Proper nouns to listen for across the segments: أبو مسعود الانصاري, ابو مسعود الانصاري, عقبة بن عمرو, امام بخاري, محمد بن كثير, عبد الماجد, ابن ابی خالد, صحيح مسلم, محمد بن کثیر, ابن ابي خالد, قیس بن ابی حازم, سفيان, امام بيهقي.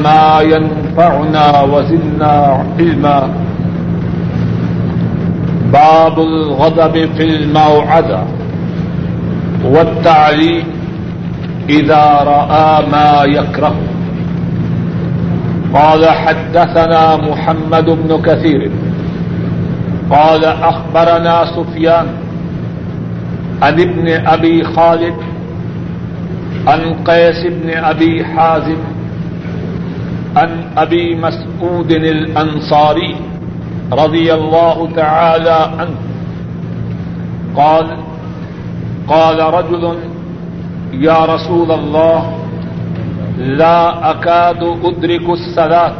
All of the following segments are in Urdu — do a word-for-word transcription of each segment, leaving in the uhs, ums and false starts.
ما ينفعنا وزدنا علما. باب الغضب في الموعظة والتعريف إذا رأى ما يكره. قال حدثنا محمد بن كثير قال أخبرنا سفيان عن ابن أبي خالد عن قيس بن أبي حازم عن أبي مسعود الانصاري رضي الله تعالى عنه قال قال رجل يا رسول الله لا أكاد أدرك الصلاة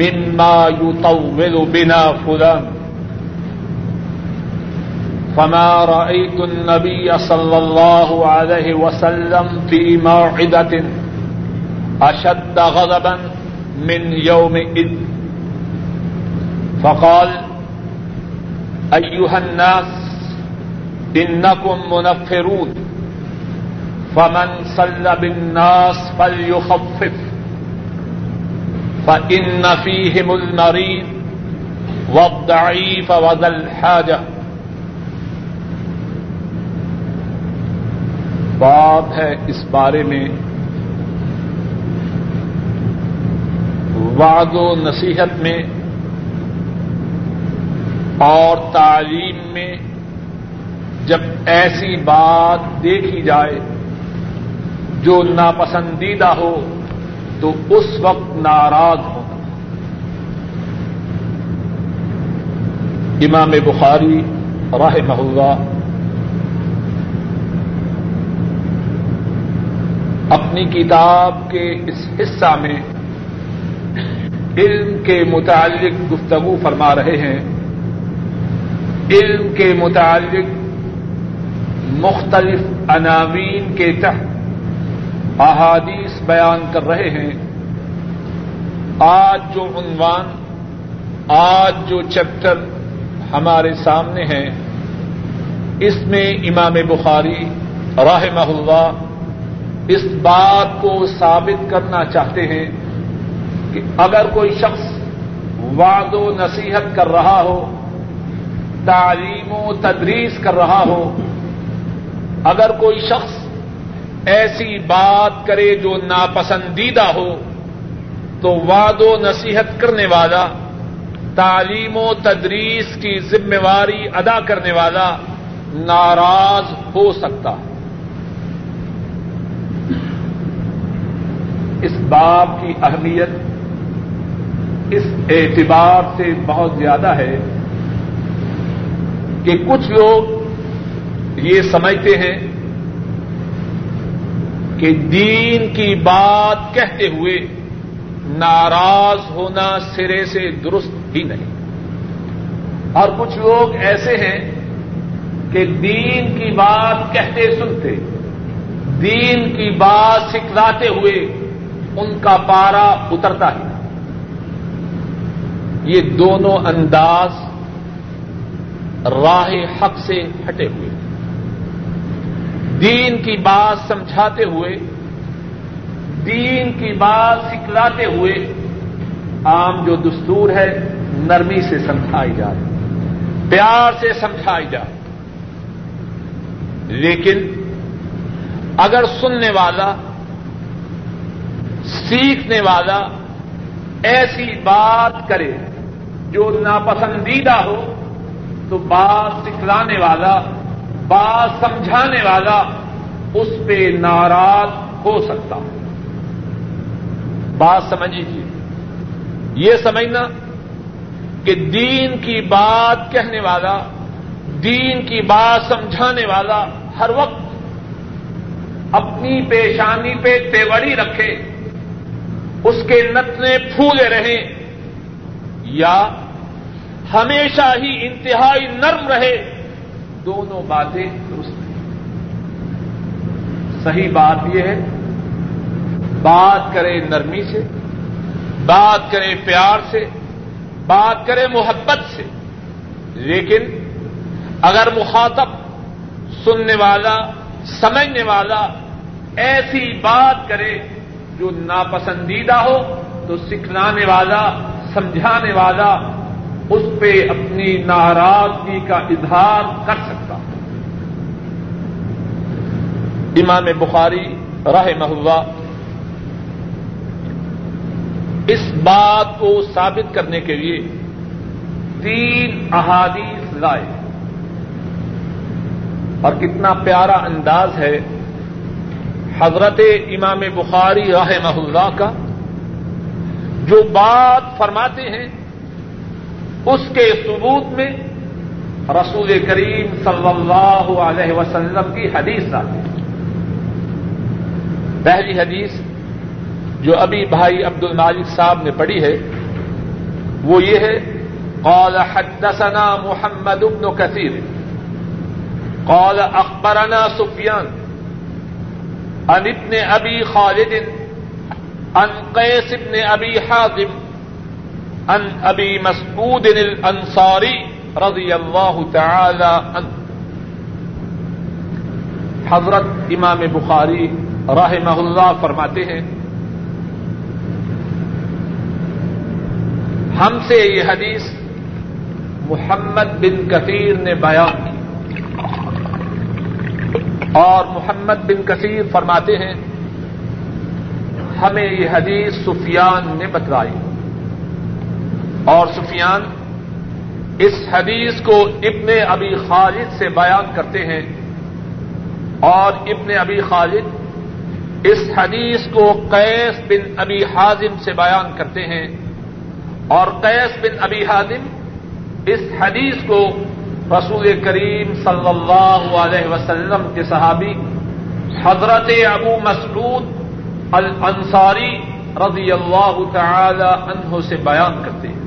مما يطول بنا فلان، فما رأيت النبي صلى الله عليه وسلم في موعظة أشد غضبا من يومئذ. فقال أيها الناس إنكم منفرون، فمن صلى بالناس فليخفف، فإن فيهم المريض والضعيف وذا الحاجة. بات ہے اس بارے میں وعد و نصیحت میں اور تعلیم میں جب ایسی بات دیکھی جائے جو ناپسندیدہ ہو تو اس وقت ناراض ہونا. امام بخاری رحمہ اللہ اپنی کتاب کے اس حصہ میں علم کے متعلق گفتگو فرما رہے ہیں. علم کے متعلق مختلف عناوین کے تحت احادیث بیان کر رہے ہیں. آج جو عنوان، آج جو چیپٹر ہمارے سامنے ہیں، اس میں امام بخاری رحمہ اللہ اس بات کو ثابت کرنا چاہتے ہیں کہ اگر کوئی شخص وعد و نصیحت کر رہا ہو، تعلیم و تدریس کر رہا ہو، اگر کوئی شخص ایسی بات کرے جو ناپسندیدہ ہو تو وعد و نصیحت کرنے والا، تعلیم و تدریس کی ذمہ داری ادا کرنے والا ناراض ہو سکتا ہے. اس باب کی اہمیت اس اعتبار سے بہت زیادہ ہے کہ کچھ لوگ یہ سمجھتے ہیں کہ دین کی بات کہتے ہوئے ناراض ہونا سرے سے درست ہی نہیں، اور کچھ لوگ ایسے ہیں کہ دین کی بات کہتے سنتے، دین کی بات سکھلاتے ہوئے ان کا پارہ اترتا ہے. یہ دونوں انداز راہ حق سے ہٹے ہوئے، دین کی بات سمجھاتے ہوئے، دین کی بات سکھلاتے ہوئے عام جو دستور ہے نرمی سے سمجھائی جائے، پیار سے سمجھائی جائے، لیکن اگر سننے والا، سیکھنے والا ایسی بات کرے جو ناپسندیدہ ہو تو بات سکھلانے والا، بات سمجھانے والا اس پہ ناراض ہو سکتا. بات سمجھیے، یہ سمجھنا کہ دین کی بات کہنے والا، دین کی بات سمجھانے والا ہر وقت اپنی پیشانی پہ تیوری رکھے، اس کے نتنے پھولے رہیں، یا ہمیشہ ہی انتہائی نرم رہے، دونوں باتیں درست ہیں. صحیح بات یہ ہے بات کرے نرمی سے، بات کرے پیار سے، بات کرے محبت سے، لیکن اگر مخاطب سننے والا، سمجھنے والا ایسی بات کرے جو ناپسندیدہ ہو تو سکھلانے والا، سمجھانے والا اس پہ اپنی ناراضگی کا اظہار کر سکتا ہے۔ امام بخاری رحمہ اللہ اس بات کو ثابت کرنے کے لیے تین احادیث لائے، اور کتنا پیارا انداز ہے حضرت امام بخاری رحمہ اللہ کا، جو بات فرماتے ہیں اس کے ثبوت میں رسول کریم صلی اللہ علیہ وسلم کی حدیث آتی ہے۔ پہلی حدیث جو ابھی بھائی عبد الماجد صاحب نے پڑھی ہے وہ یہ ہے، قال حدثنا محمد بن کثیر قال اخبرنا سفیان عن ابن ابی خالد عن قیس بن ابی حازم عن ابی مسعود الانصاری رضی اللہ تعالی عنہ۔ حضرت امام بخاری رحمہ اللہ فرماتے ہیں، ہم سے یہ حدیث محمد بن کثیر نے بیان کی، اور محمد بن کثیر فرماتے ہیں ہمیں یہ حدیث سفیان نے بتلائی، اور سفیان اس حدیث کو ابن ابی خالد سے بیان کرتے ہیں، اور ابن ابی خالد اس حدیث کو قیس بن ابی حازم سے بیان کرتے ہیں، اور قیس بن ابی حازم اس حدیث کو رسول کریم صلی اللہ علیہ وسلم کے صحابی حضرت ابو مسعود الانصاری رضی اللہ تعالی عنہ سے بیان کرتے ہیں۔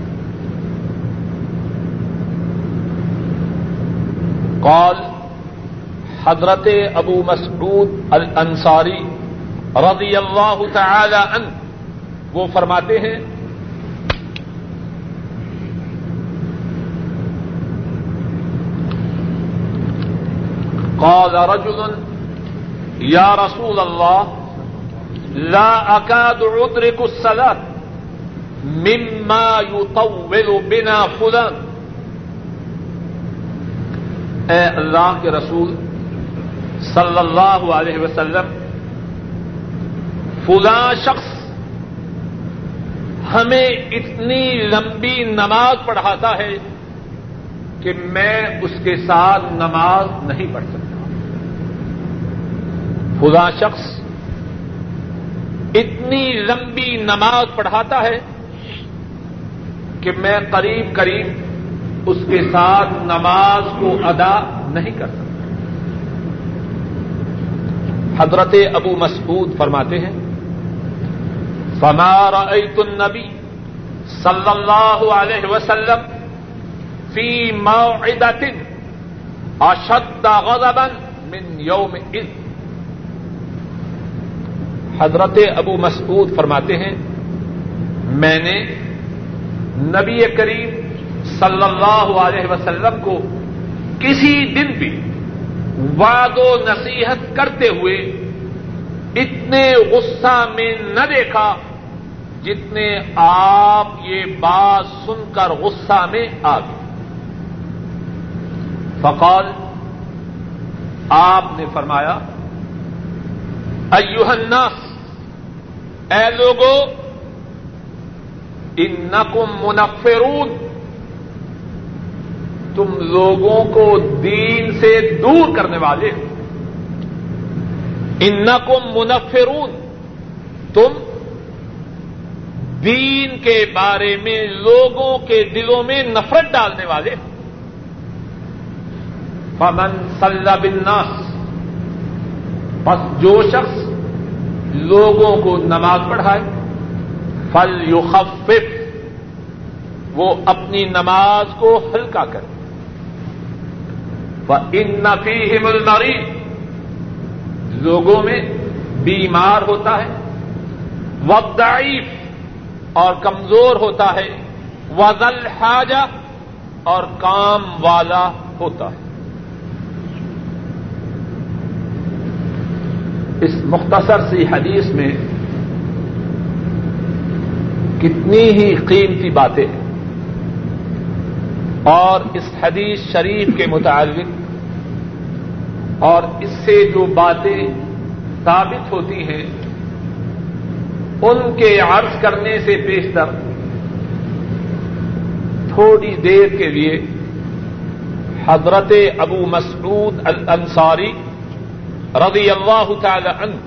قال، حضرت ابو مسعود الانصاری رضی اللہ تعالی عنہ وہ فرماتے ہیں، قال رجل یا رسول اللہ لا اکاد ادرک الصلاۃ مما یطول بنا فلان، اے اللہ کے رسول صلی اللہ علیہ وسلم فلاں شخص ہمیں اتنی لمبی نماز پڑھاتا ہے کہ میں اس کے ساتھ نماز نہیں پڑھ سکتا۔ فلاں شخص اتنی لمبی نماز پڑھاتا ہے کہ میں قریب قریب اس کے ساتھ نماز کو ادا نہیں کر سکتا۔ حضرت ابو مسعود فرماتے ہیں، فما رأیت النبی صلی اللہ علیہ وسلم فی موعدۃ اشد غضبا من یومئذ۔ حضرت ابو مسعود فرماتے ہیں، میں نے نبی کریم صلی اللہ علیہ وسلم کو کسی دن بھی وعد و نصیحت کرتے ہوئے اتنے غصہ میں نہ دیکھا جتنے آپ یہ بات سن کر غصہ میں آ گئے۔ فقال، آپ نے فرمایا، ایھا الناس، اے لوگو، انکم منفرون، تم لوگوں کو دین سے دور کرنے والے ہو۔ انکم منفرون، تم دین کے بارے میں لوگوں کے دلوں میں نفرت ڈالنے والے ہو۔ فمن صلی بالناس، پس جو شخص لوگوں کو نماز پڑھائے، فلیخفف، وہ اپنی نماز کو ہلکا کرے، وَإِنَّ فِيهِمُ الْمَرِيضَ، لوگوں میں بیمار ہوتا ہے، وَالضَّعِیف، اور کمزور ہوتا ہے، وَذَا الْحَاجَةِ، اور کام والا ہوتا ہے۔ اس مختصر سی حدیث میں کتنی ہی قیمتی باتیں. اور اس حدیث شریف کے متعلق اور اس سے جو باتیں ثابت ہوتی ہیں ان کے عرض کرنے سے پیشتر تھوڑی دیر کے لیے حضرت ابو مسعود الانصاری رضی اللہ تعالی عنہ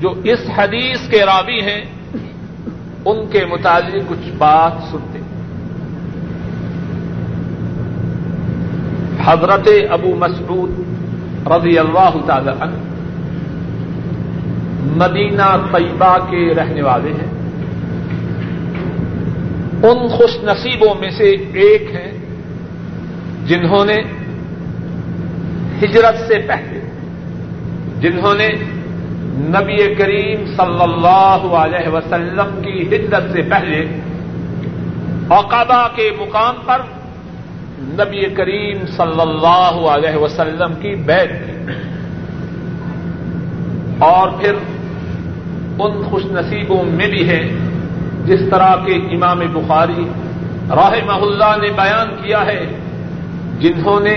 جو اس حدیث کے راوی ہیں ان کے متعلق کچھ بات سنتے. حضرت ابو مسعود رضی اللہ تعالی عنہ مدینہ طیبہ کے رہنے والے ہیں, ان خوش نصیبوں میں سے ایک ہیں جنہوں نے ہجرت سے پہلے جنہوں نے نبی کریم صلی اللہ علیہ وسلم کی ہجرت سے پہلے عقبہ کے مقام پر نبی کریم صلی اللہ علیہ وسلم کی بیعت کی, اور پھر ان خوش نصیبوں میں بھی ہیں جس طرح کے امام بخاری رحمہ اللہ نے بیان کیا ہے جنہوں نے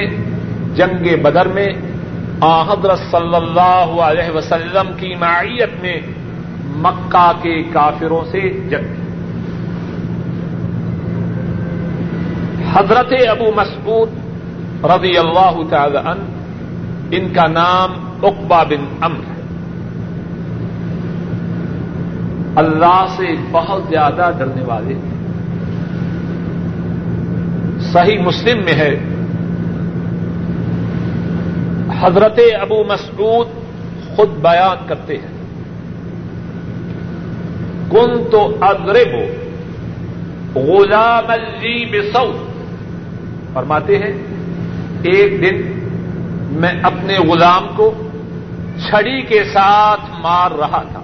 جنگ بدر میں آ حضرت صلی اللہ علیہ وسلم کی معیت میں مکہ کے کافروں سے جنگ. حضرت ابو مسعود رضی اللہ تعالی عنہ ان کا نام عقبہ بن عمرو ہے, اللہ سے بہت زیادہ ڈرنے والے. صحیح مسلم میں ہے حضرت ابو مسعود خود بیان کرتے ہیں كنت اضرب غلاما لي بصوت, فرماتے ہیں ایک دن میں اپنے غلام کو چھڑی کے ساتھ مار رہا تھا.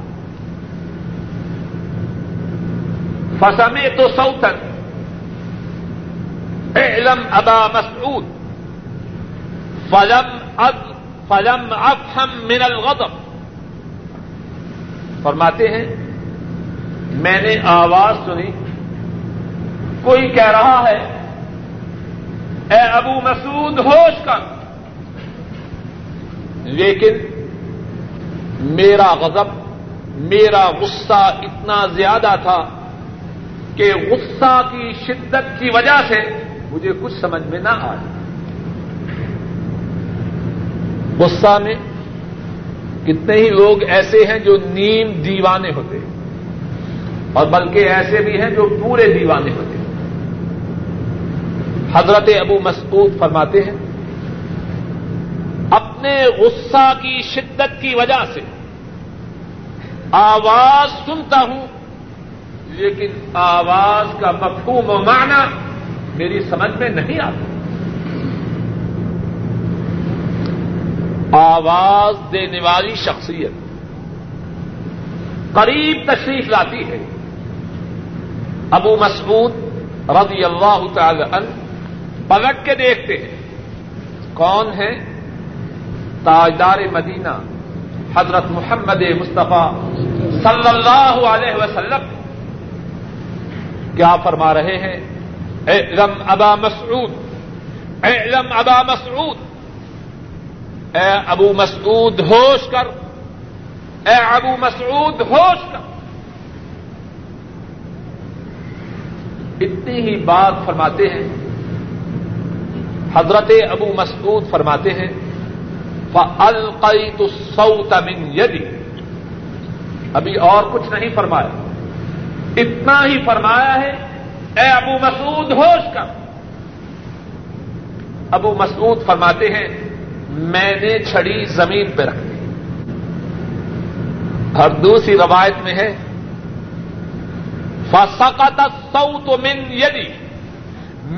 فسمعت صوتا اعلم ابا مسعود فلم فلم افهم من الغضب, فرماتے ہیں میں نے آواز سنی کوئی کہہ رہا ہے اے ابو مسعود ہوش کر, لیکن میرا غضب میرا غصہ اتنا زیادہ تھا کہ غصہ کی شدت کی وجہ سے مجھے کچھ سمجھ میں نہ آیا. غصہ میں کتنے ہی لوگ ایسے ہیں جو نیم دیوانے ہوتے ہیں, اور بلکہ ایسے بھی ہیں جو پورے دیوانے ہوتے ہیں. حضرت ابو مسعود فرماتے ہیں اپنے غصہ کی شدت کی وجہ سے آواز سنتا ہوں لیکن آواز کا مفہوم و معنی میری سمجھ میں نہیں آتا. آواز دینے والی شخصیت قریب تشریف لاتی ہے. ابو مسعود رضی اللہ تعالی عنہ پلٹ کے دیکھتے ہیں کون ہے, تاجدار مدینہ حضرت محمد مصطفیٰ صلی اللہ علیہ وسلم. کیا فرما رہے ہیں اعلم ابا مسعود اعلم ابا مسعود, اے ابو مسعود ہوش کر, اے ابو مسعود ہوش کر. اتنی ہی بات فرماتے ہیں. حضرت ابو مسعود فرماتے ہیں فَأَلْقَيْتُ الصَّوْتَ مِنْ يَدِي, ابھی اور کچھ نہیں فرمایا, اتنا ہی فرمایا ہے اے ابو مسعود ہوش کر. ابو مسعود فرماتے ہیں میں نے چھڑی زمین پہ رکھ دی. اور دوسری روایت میں ہے فَسَقَطَ الصَّوْتُ مِنْ يَدِي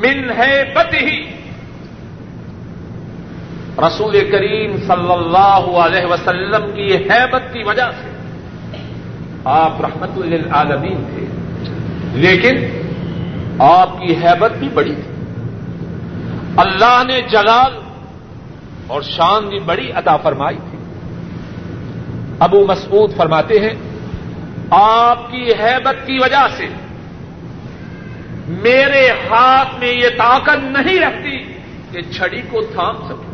مِنْ هَيْبَتِهِ, رسول کریم صلی اللہ علیہ وسلم کی ہیبت کی وجہ سے آپ رحمت للعالمین تھے لیکن آپ کی ہیبت بھی بڑی تھی, اللہ نے جلال اور شان بھی بڑی عطا فرمائی تھی. ابو مسعود فرماتے ہیں آپ کی ہیبت کی وجہ سے میرے ہاتھ میں یہ طاقت نہیں رکھتی کہ چھڑی کو تھام سکوں.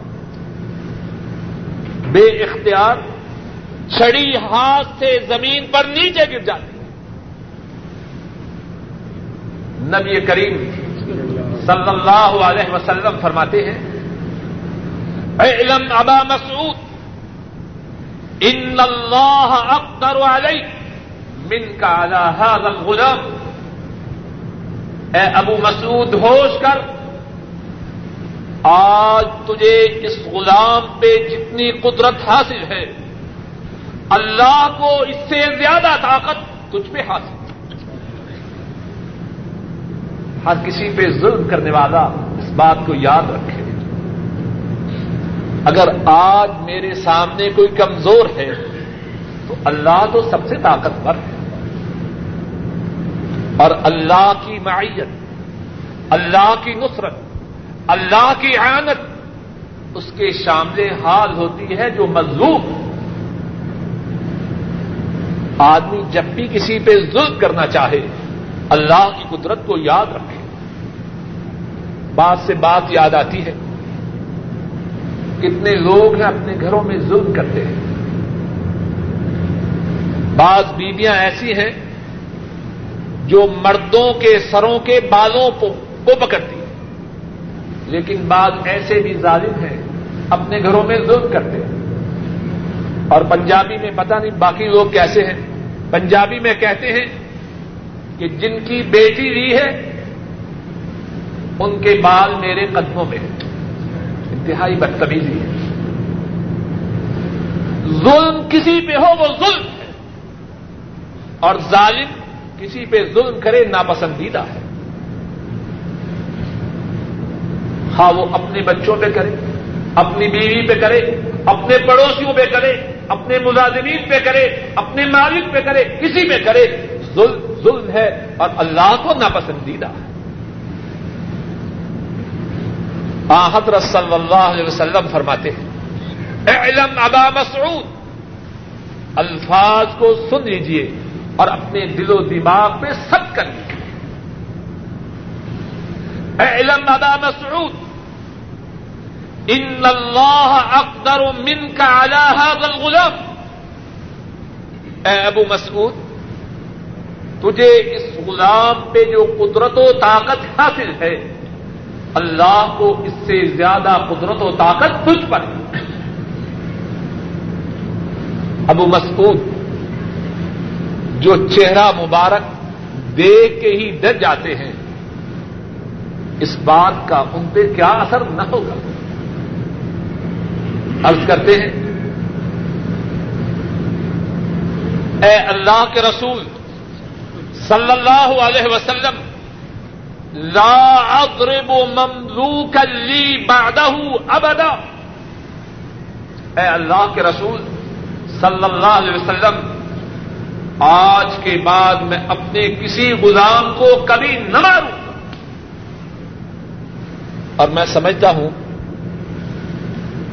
بے اختیار چھڑی ہاتھ سے زمین پر نیچے گر جاتی. نبی کریم صلی اللہ علیہ وسلم فرماتے ہیں اعلم ابا مسعود ان اللہ اقدر علیک منک علی ھذا الغلام. اے ابو مسعود ہوش کر، آج تجھے اس غلام پہ جتنی قدرت حاصل ہے اللہ کو اس سے زیادہ طاقت تجھ پہ حاصل. ہر کسی پہ ظلم کرنے والا اس بات کو یاد رکھے، اگر آج میرے سامنے کوئی کمزور ہے تو اللہ تو سب سے طاقتور ہے. اور اللہ کی معیت، اللہ کی نصرت، اللہ کی اعانت اس کے شامل حال ہوتی ہے جو مظلوم. آدمی جب بھی کسی پہ ظلم کرنا چاہے اللہ کی قدرت کو یاد رکھے. بات سے بات یاد آتی ہے، کتنے لوگ ہیں اپنے گھروں میں ظلم کرتے ہیں. بعض بیویاں ایسی ہیں جو مردوں کے سروں کے بالوں کو پکڑتی ہیں، لیکن بعض ایسے بھی ظالم ہیں اپنے گھروں میں ظلم کرتے ہیں. اور پنجابی میں پتہ نہیں باقی لوگ کیسے ہیں، پنجابی میں کہتے ہیں کہ جن کی بیٹی لی ہے ان کے بال میرے قدموں میں. انتہائی بدتمیزی ہے. ظلم کسی پہ ہو وہ ظلم ہے، اور ظالم کسی پہ ظلم کرے ناپسندیدہ ہے. ہاں وہ اپنے بچوں پہ کرے، اپنی بیوی پہ کرے، اپنے پڑوسیوں پہ کرے، اپنے ملازمین پہ کرے، اپنے مالک پہ کرے، کسی پہ کرے، ظلم ظلم ہے اور اللہ کو ناپسندیدہ ہے. آن حضرت صلی اللہ علیہ وسلم فرماتے ہیں اعلم ابا مسعود، الفاظ کو سن لیجئے اور اپنے دل و دماغ پہ سب کر لیں. اعلم ابا مسعود ان اللہ اقدر منک علی ھذا الغلام. اے ابو مسعود تجھے اس غلام پہ جو قدرت و طاقت حاصل ہے اللہ کو اس سے زیادہ قدرت و طاقت تجھ پر. ابو مسعود جو چہرہ مبارک دیکھ کے ہی ڈر جاتے ہیں، اس بات کا ان پہ کیا اثر نہ ہوگا. عرض کرتے ہیں اے اللہ کے رسول صلی اللہ علیہ وسلم لا اضرب مملوکا لی بعدہ ابدا. اے اللہ کے رسول صلی اللہ علیہ وسلم آج کے بعد میں اپنے کسی غلام کو کبھی نہ ماروں گا. اور میں سمجھتا ہوں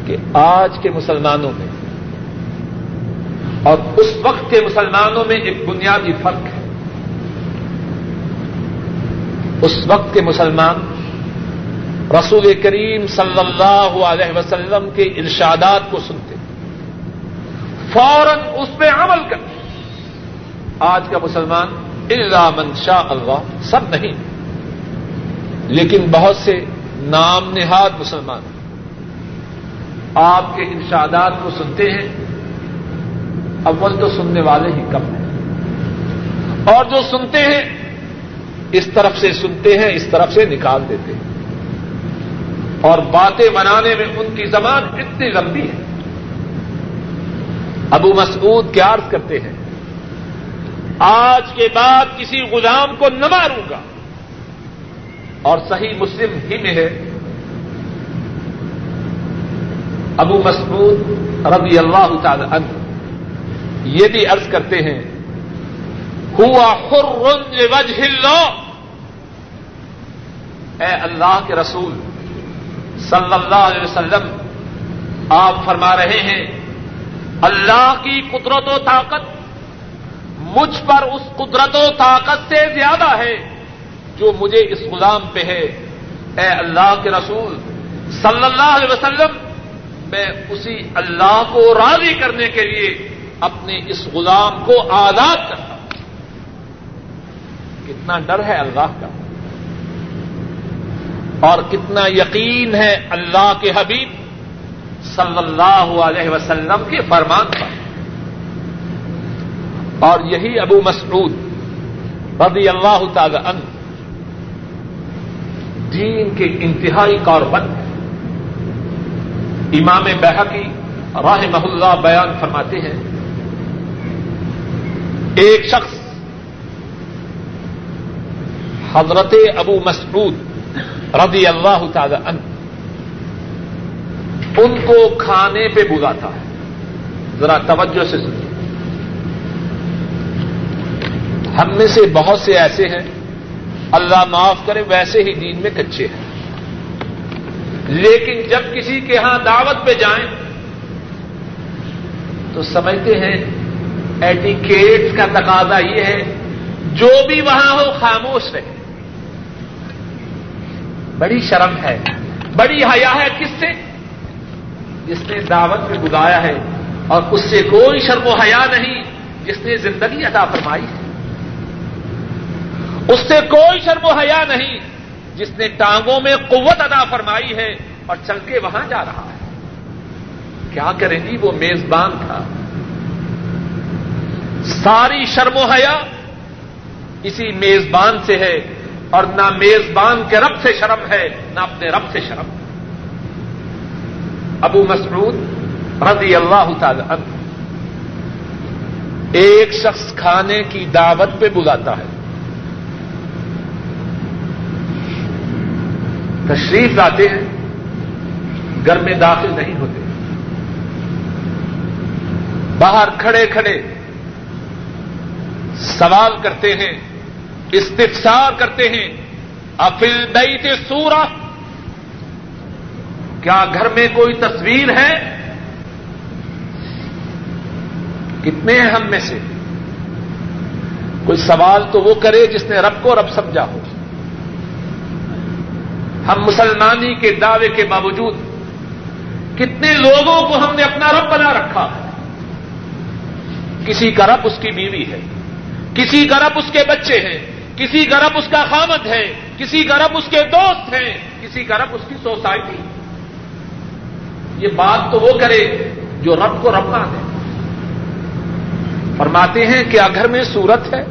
کہ آج کے مسلمانوں میں اور اس وقت کے مسلمانوں میں ایک بنیادی فرق ہے. اس وقت کے مسلمان رسول کریم صلی اللہ علیہ وسلم کے ارشادات کو سنتے، فوراً اس پہ عمل کرتے. آج کا مسلمان الا من شاء اللہ، سب نہیں، لیکن بہت سے نام نہاد مسلمان آپ کے ارشادات کو سنتے ہیں. اول تو سننے والے ہی کم ہیں، اور جو سنتے ہیں اس طرف سے سنتے ہیں، اس طرف سے نکال دیتے ہیں. اور باتیں بنانے میں ان کی زبان اتنی لمبی ہے. ابو مسعود کیا عرض کرتے ہیں آج کے بعد کسی غلام کو نہ ماروں گا. اور صحیح مسلم ہی میں ہے، ابو مسعود رضی اللہ تعالی عنہ یہ بھی عرض کرتے ہیں ہوا حر لوجہ اللہ. اے اللہ کے رسول صلی اللہ علیہ وسلم آپ فرما رہے ہیں اللہ کی قدرت و طاقت مجھ پر اس قدرت و طاقت سے زیادہ ہے جو مجھے اس غلام پہ ہے، اے اللہ کے رسول صلی اللہ علیہ وسلم، میں اسی اللہ کو راضی کرنے کے لیے اپنے اس غلام کو آزاد کرتا ہوں۔ کتنا ڈر ہے اللہ کا اور کتنا یقین ہے اللہ کے حبیب صلی اللہ علیہ وسلم کے فرمان پر۔ اور یہی ابو مسعود رضی اللہ تعالی عنہ دین کے انتہائی کاربند ہیں۔ امام بيهقي رحمہ اللہ بیان فرماتے ہیں، ایک شخص حضرت ابو مسعود رضی اللہ تعالی عنہ ان کو کھانے پہ بلاتا ہے۔ ذرا توجہ سے سنیے۔ ہم میں سے بہت سے ایسے ہیں، اللہ معاف کرے، ویسے ہی دین میں کچے ہیں، لیکن جب کسی کے ہاں دعوت پہ جائیں تو سمجھتے ہیں ایٹیکیٹ کا تقاضا یہ ہے جو بھی وہاں ہو خاموش رہے۔ بڑی شرم ہے، بڑی حیا ہے کس سے؟ جس نے دعوت میں بلایا ہے، اور اس سے کوئی شرم و حیا نہیں جس نے زندگی عطا فرمائی ہے، اس سے کوئی شرم و حیا نہیں جس نے ٹانگوں میں قوت عطا فرمائی ہے اور چل کے وہاں جا رہا ہے۔ کیا کریں گی، وہ میزبان تھا۔ ساری شرم و حیا اسی میزبان سے ہے، اور نہ میزبان کے رب سے شرم ہے نہ اپنے رب سے شرم ہے۔ ابو مسعود رضی اللہ تعالی عنہ ایک شخص کھانے کی دعوت پہ بلاتا ہے، تشریف لاتے ہیں، گھر میں داخل نہیں ہوتے، باہر کھڑے کھڑے سوال کرتے ہیں، استفسار کرتے ہیں، افی البیت سورہ، کیا گھر میں کوئی تصویر ہے؟ کتنے ہیں ہم میں سے کوئی سوال تو وہ کرے جس نے رب کو رب سمجھا ہو۔ ہم مسلمانی کے دعوے کے باوجود کتنے لوگوں کو ہم نے اپنا رب بنا رکھا ہے۔ کسی کا رب اس کی بیوی ہے، کسی کا رب اس کے بچے ہیں، کسی کا رب اس کا خامد ہے، کسی کا رب اس کے دوست ہیں، کسی کا رب اس کی سوسائٹی ہے۔ یہ بات تو وہ کرے جو رب کو رب نہ دے۔ فرماتے ہیں کیا گھر میں صورت ہے؟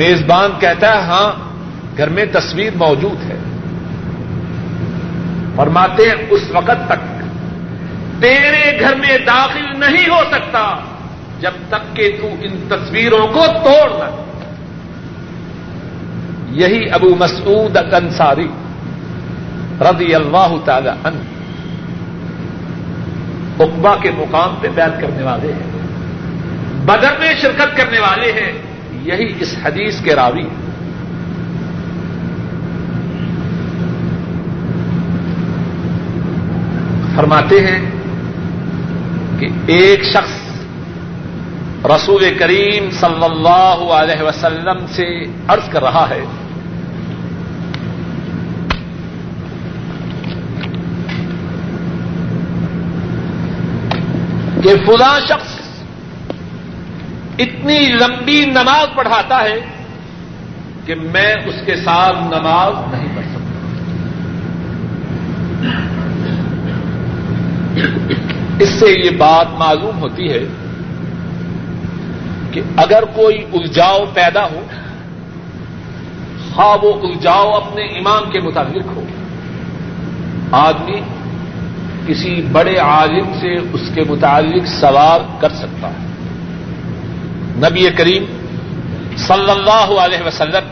میزبان کہتا ہے ہاں گھر میں تصویر موجود ہے۔ فرماتے ہیں اس وقت تک تیرے گھر میں داخل نہیں ہو سکتا جب تک کہ تو ان تصویروں کو توڑ نہ دے۔ یہی ابو مسعود الانصاری رضی اللہ تعالی عنہ عقبہ کے مقام پہ بیعت کرنے والے ہیں، بدر میں شرکت کرنے والے ہیں، یہی اس حدیث کے راوی ہیں۔ فرماتے ہیں کہ ایک شخص رسول کریم صلی اللہ علیہ وسلم سے عرض کر رہا ہے، کہ فلاں شخص اتنی لمبی نماز پڑھاتا ہے کہ میں اس کے ساتھ نماز نہیں پڑھ سکتا۔ اس سے یہ بات معلوم ہوتی ہے کہ اگر کوئی الجھاؤ پیدا ہو، خواہ وہ الجھاؤ اپنے امام کے متعلق ہو، آدمی کسی بڑے عالم سے اس کے متعلق سوال کر سکتا ہے۔ نبی کریم صلی اللہ علیہ وسلم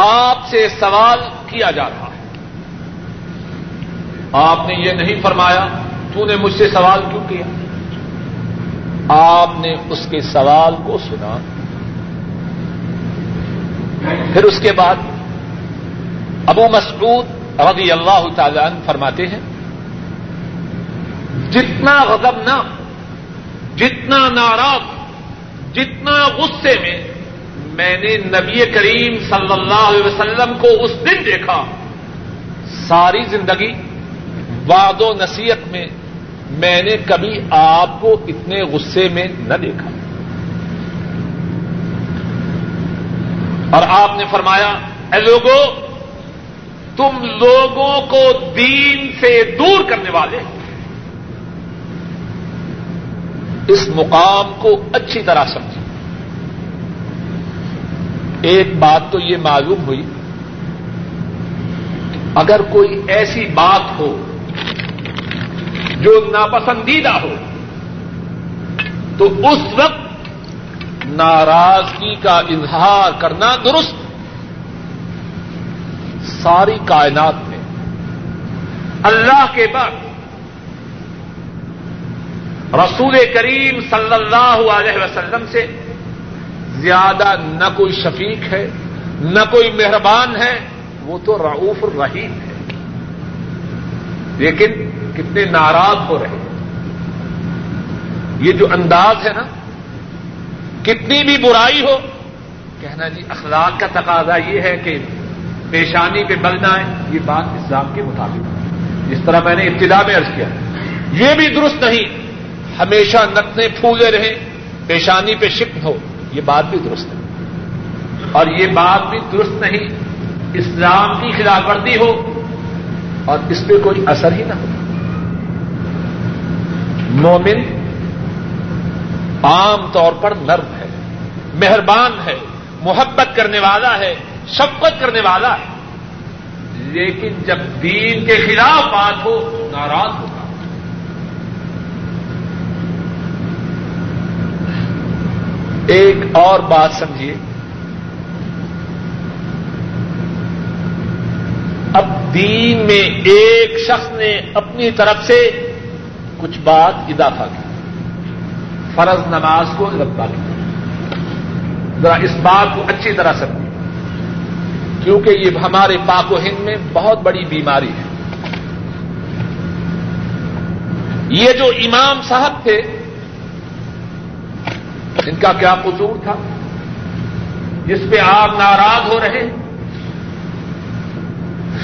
آپ سے سوال کیا جا رہا ہے، آپ نے یہ نہیں فرمایا تو نے مجھ سے سوال کیوں کیا، آپ نے اس کے سوال کو سنا، پھر اس کے بعد ابو مسعود رضی اللہ تعالی عنہ فرماتے ہیں جتنا غضب نہ، جتنا ناراض، جتنا غصے میں میں نے نبی کریم صلی اللہ علیہ وسلم کو اس دن دیکھا. ساری زندگی وعد و نصیحت میں میں نے کبھی آپ کو اتنے غصے میں نہ دیکھا. اور آپ نے فرمایا اے لوگوں تم لوگوں کو دین سے دور کرنے والے ہو. اس مقام کو اچھی طرح سمجھیں. ایک بات تو یہ معلوم ہوئی اگر کوئی ایسی بات ہو جو ناپسندیدہ ہو تو اس وقت ناراضگی کا اظہار کرنا درست. ساری کائنات میں اللہ کے بعد رسول کریم صلی اللہ علیہ وسلم سے زیادہ نہ کوئی شفیق ہے نہ کوئی مہربان ہے. وہ تو رؤوف الرحیم ہے لیکن کتنے ناراض ہو رہے ہیں. یہ جو انداز ہے نا کتنی بھی برائی ہو کہنا جی اخلاق کا تقاضا یہ ہے کہ پیشانی پہ بلنا ہے. یہ بات اسلام کے مطابق ہے جس طرح میں نے ابتدا میں عرض کیا یہ بھی درست نہیں. ہمیشہ نتنے پھولے رہیں پیشانی پہ شکن ہو یہ بات بھی درست نہیں اور یہ بات بھی درست نہیں. اسلام کی خلاف ورزی ہو اور اس پہ کوئی اثر ہی نہ ہو. مومن عام طور پر نرم ہے مہربان ہے محبت کرنے والا ہے شفقت کرنے والا ہے لیکن جب دین کے خلاف بات ہو ناراض ہو. ایک اور بات سمجھیے. اب دین میں ایک شخص نے اپنی طرف سے کچھ بات اضافہ کی فرض نماز کو لمبا کیا. ذرا اس بات کو اچھی طرح سمجھیے کیونکہ یہ ہمارے پاک و ہند میں بہت بڑی بیماری ہے. یہ جو امام صاحب تھے ان کا کیا قصور تھا جس پہ آپ ناراض ہو رہے ہیں؟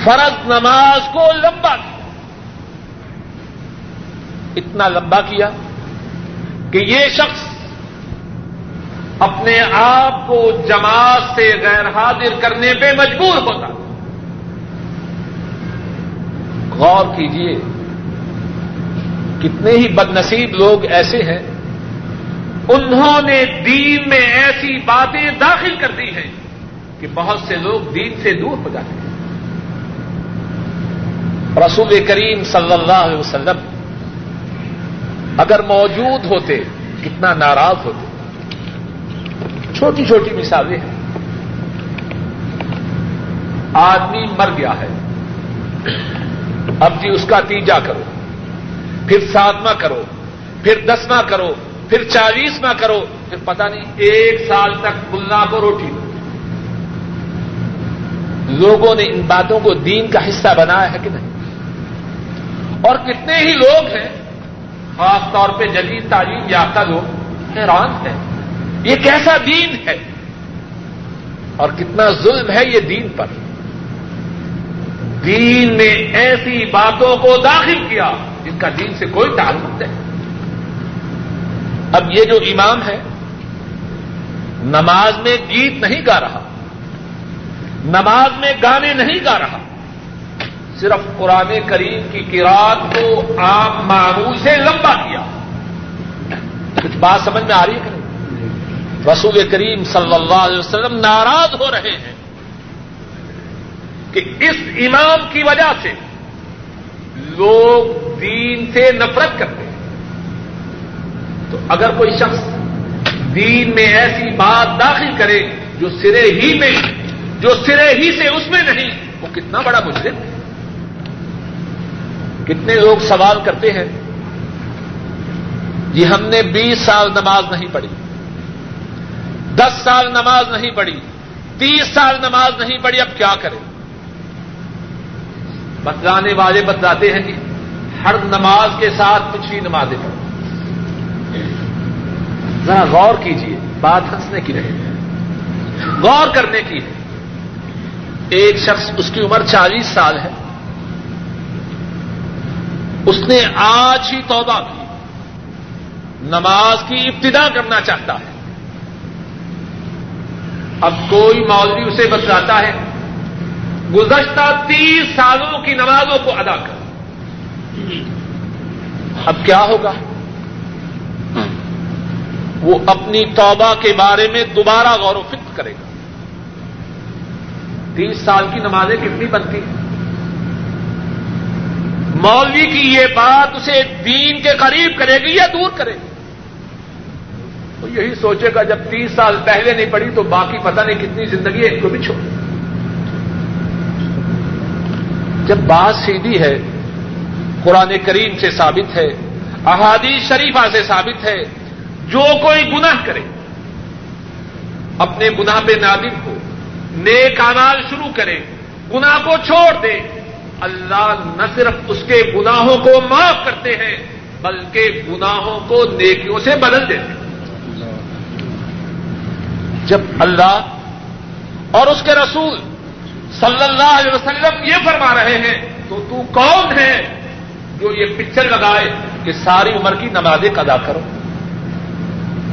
فرض نماز کو لمبا کیا. اتنا لمبا کیا کہ یہ شخص اپنے آپ کو جماعت سے غیر حاضر کرنے پہ مجبور ہوتا. غور کیجئے کتنے ہی بد نصیب لوگ ایسے ہیں انہوں نے دین میں ایسی باتیں داخل کر دی ہیں کہ بہت سے لوگ دین سے دور ہو جاتے ہیں. رسول کریم صلی اللہ علیہ وسلم اگر موجود ہوتے کتنا ناراض ہوتے. چھوٹی چھوٹی مثالیں ہیں. آدمی مر گیا ہے اب جی اس کا تیجا کرو پھر ساتواں کرو پھر دسواں کرو پھر چالیس نہ کرو پھر پتہ نہیں ایک سال تک بلنا کو روٹی. لوگوں نے ان باتوں کو دین کا حصہ بنایا ہے کہ نہیں؟ اور کتنے ہی لوگ ہیں خاص طور پہ جدید تعلیم یافتہ لوگ حیران ہیں یہ کیسا دین ہے اور کتنا ظلم ہے یہ دین پر. دین نے ایسی باتوں کو داخل کیا جن کا دین سے کوئی تعلق نہیں. اب یہ جو امام ہے نماز میں گیت نہیں گا رہا نماز میں گانے نہیں گا رہا صرف قرآن کریم کی قرآن کو عام معمول سے لمبا کیا. کچھ بات سمجھ میں آ رہی ہے؟ رسول کریم صلی اللہ علیہ وسلم ناراض ہو رہے ہیں کہ اس امام کی وجہ سے لوگ دین سے نفرت کرتے ہیں. تو اگر کوئی شخص دین میں ایسی بات داخل کرے جو سرے ہی میں جو سرے ہی سے اس میں نہیں وہ کتنا بڑا مجرم ہے. کتنے لوگ سوال کرتے ہیں جی ہم نے بیس سال نماز نہیں پڑھی دس سال نماز نہیں پڑھی تیس سال نماز نہیں پڑھی اب کیا کریں؟ بتلانے والے بتلاتے ہیں کہ ہر نماز کے ساتھ پچھلی نمازیں پڑھیں. ذرا غور کیجئے بات ہنسنے کی نہیں. غور کرنے کی ہے. ایک شخص اس کی عمر چالیس سال ہے، اس نے آج ہی توبہ کی، نماز کی ابتدا کرنا چاہتا ہے. اب کوئی مولوی اسے بتلاتا ہے گزشتہ تیس سالوں کی نمازوں کو ادا کر. اب کیا ہوگا؟ وہ اپنی توبہ کے بارے میں دوبارہ غور و فکر کرے گا. تیس سال کی نمازیں کتنی بنتی ہیں؟ مولوی کی یہ بات اسے دین کے قریب کرے گی یا دور کرے گی؟ تو یہی سوچے گا جب تیس سال پہلے نہیں پڑی تو باقی پتہ نہیں کتنی زندگی ہے، ان کو بھی چھوڑ. جب بات سیدھی ہے، قرآن کریم سے ثابت ہے، احادیث شریفہ سے ثابت ہے، جو کوئی گناہ کرے اپنے گناہ پہ نادم ہو، نیک اعمال شروع کرے، گناہ کو چھوڑ دے، اللہ نہ صرف اس کے گناہوں کو معاف کرتے ہیں بلکہ گناہوں کو نیکیوں سے بدل دیتے ہیں. جب اللہ اور اس کے رسول صلی اللہ علیہ وسلم یہ فرما رہے ہیں تو تو کون ہے جو یہ پکچر لگائے کہ ساری عمر کی نمازیں ادا کرو؟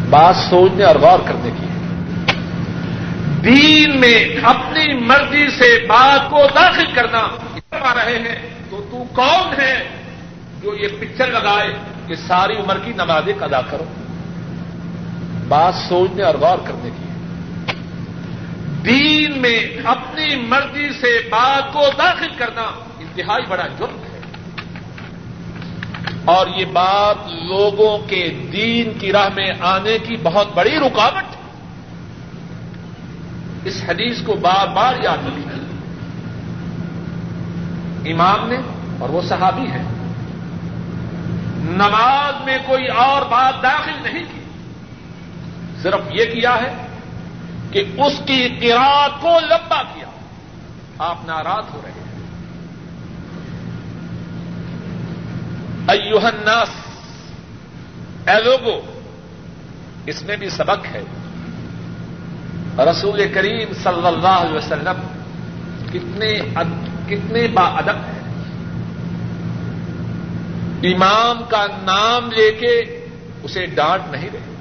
بات سوچنے اور غور کرنے کی ہے. دین میں اپنی مرضی سے بات کو داخل کرنا فرما رہے ہیں تو تو کون ہے جو یہ پکچر لگائے کہ ساری عمر کی نمازیں ادا کرو؟ بات سوچنے اور غور کرنے کی ہے. دین میں اپنی مرضی سے بات کو داخل کرنا انتہائی بڑا جرم ہے، اور یہ بات لوگوں کے دین کی راہ میں آنے کی بہت بڑی رکاوٹ ہے. اس حدیث کو بار بار یاد رکھیں. امام نے، اور وہ صحابی ہیں، نماز میں کوئی اور بات داخل نہیں کی، صرف یہ کیا ہے کہ اس کی قرات کو لمبا کیا. آپ ناراض ہو رہے ہیں. ایہا الناس، اے لوگو، اس میں بھی سبق ہے. رسول کریم صلی اللہ علیہ وسلم کتنے عد... کتنے با ادب ہیں. امام کا نام لے کے اسے ڈانٹ نہیں رہے،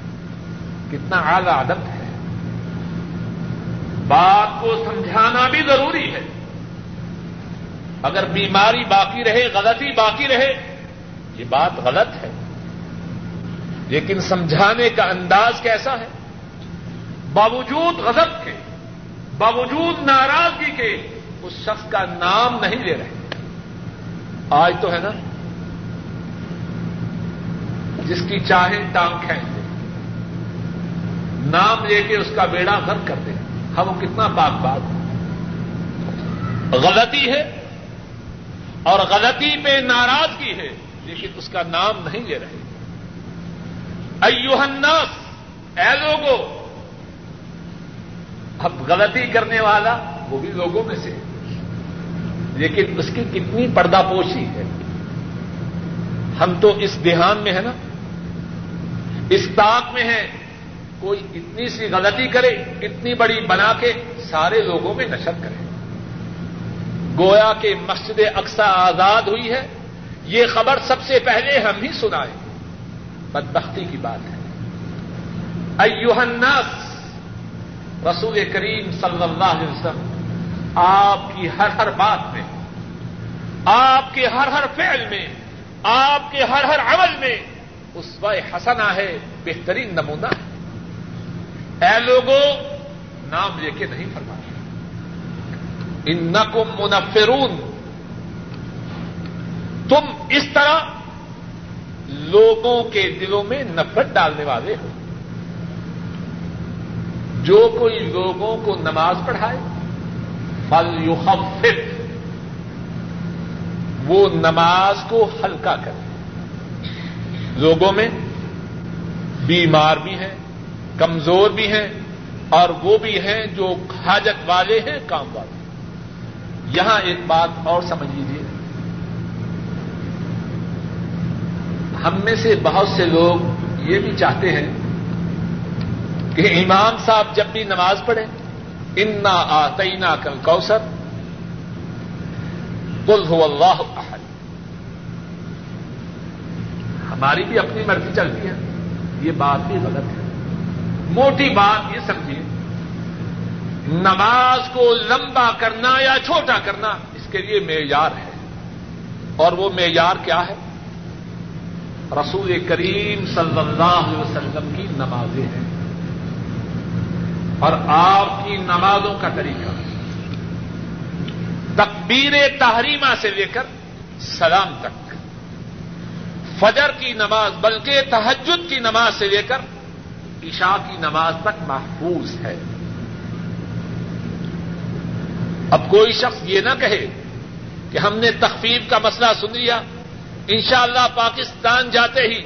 کتنا اعلی ادب ہے. بات کو سمجھانا بھی ضروری ہے. اگر بیماری باقی رہے، غلطی باقی رہے، یہ بات غلط ہے، لیکن سمجھانے کا انداز کیسا ہے؟ باوجود غضب کے، باوجود ناراضگی کے اس شخص کا نام نہیں لے رہے. آج تو ہے نا، جس کی چاہے ٹانگ کھینچ دے، نام لے کے اس کا بیڑا غرق کر دے. ہم وہ کتنا پاک بات ہے. غلطی ہے اور غلطی پہ ناراضگی ہے، لیکن اس کا نام نہیں لے رہے. ایہا الناس، اے لوگو. اب غلطی کرنے والا وہ بھی لوگوں میں سے، لیکن اس کی کتنی پردہ پوشی ہے. ہم تو اس دھیان میں ہے نا، اس طاق میں ہے، کوئی اتنی سی غلطی کرے اتنی بڑی بنا کے سارے لوگوں میں نشر کرے. گویا کہ مسجد اقصی آزاد ہوئی ہے، یہ خبر سب سے پہلے ہم ہی سنائے. بدبختی کی بات ہے. ایہا الناس، رسول کریم صلی اللہ علیہ وسلم آپ کی ہر ہر بات میں، آپ کے ہر ہر فعل میں، آپ کے ہر ہر عمل میں اسوہ حسنہ ہے، بہترین نمونہ ہے. اے لوگوں، نام لے کے نہیں فرمایا. انکم منفرون، تم اس طرح لوگوں کے دلوں میں نفرت ڈالنے والے ہو. جو کوئی لوگوں کو نماز پڑھائے فَلْيُخَفِّفْ، وہ نماز کو ہلکا کرے. لوگوں میں بیمار بھی ہیں، کمزور بھی ہیں، اور وہ بھی ہیں جو حاجت والے ہیں، کام والے. یہاں ایک بات اور سمجھ لیجیے. ہم میں سے بہت سے لوگ یہ بھی چاہتے ہیں کہ امام صاحب جب بھی نماز پڑھیں انا آتینا کل کوثر قل هو اللہ احد. ہماری بھی اپنی مرضی چلتی ہے، یہ بات بھی غلط ہے. موٹی بات یہ سمجھیے، نماز کو لمبا کرنا یا چھوٹا کرنا اس کے لیے معیار ہے، اور وہ معیار کیا ہے؟ رسول کریم صلی اللہ علیہ وسلم کی نمازیں ہیں اور آپ کی نمازوں کا طریقہ. تکبیر تحریمہ سے لے کر سلام تک، فجر کی نماز بلکہ تہجد کی نماز سے لے کر عشاء کی نماز تک محفوظ ہے. اب کوئی شخص یہ نہ کہے کہ ہم نے تخفیف کا مسئلہ سن لیا، انشاءاللہ پاکستان جاتے ہی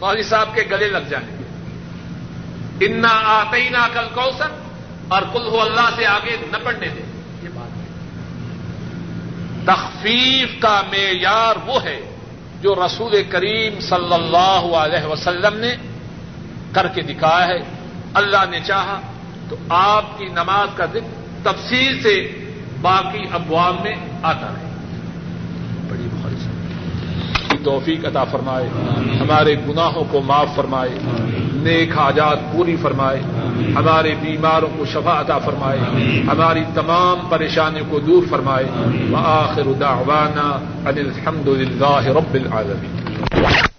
مولوی صاحب کے گلے لگ جائیں گے. انا آتینا کل کوثر اور قل ہو اللہ سے آگے نہ پڑھنے دیں، یہ بات ہے. تخفیف کا معیار وہ ہے جو رسول کریم صلی اللہ علیہ وسلم نے کر کے دکھایا ہے. اللہ نے چاہا تو آپ کی نماز کا ذکر تفصیل سے باقی ابواب میں آتا رہے. بڑی بخاری توفیق عطا فرمائے، ہمارے گناہوں کو معاف فرمائے، نیک حاجات پوری فرمائے، ہمارے بیماروں کو شفا عطا فرمائے، ہماری تمام پریشانیوں کو دور فرمائے. وآخر دعوانا ان الحمد للہ رب العالمین.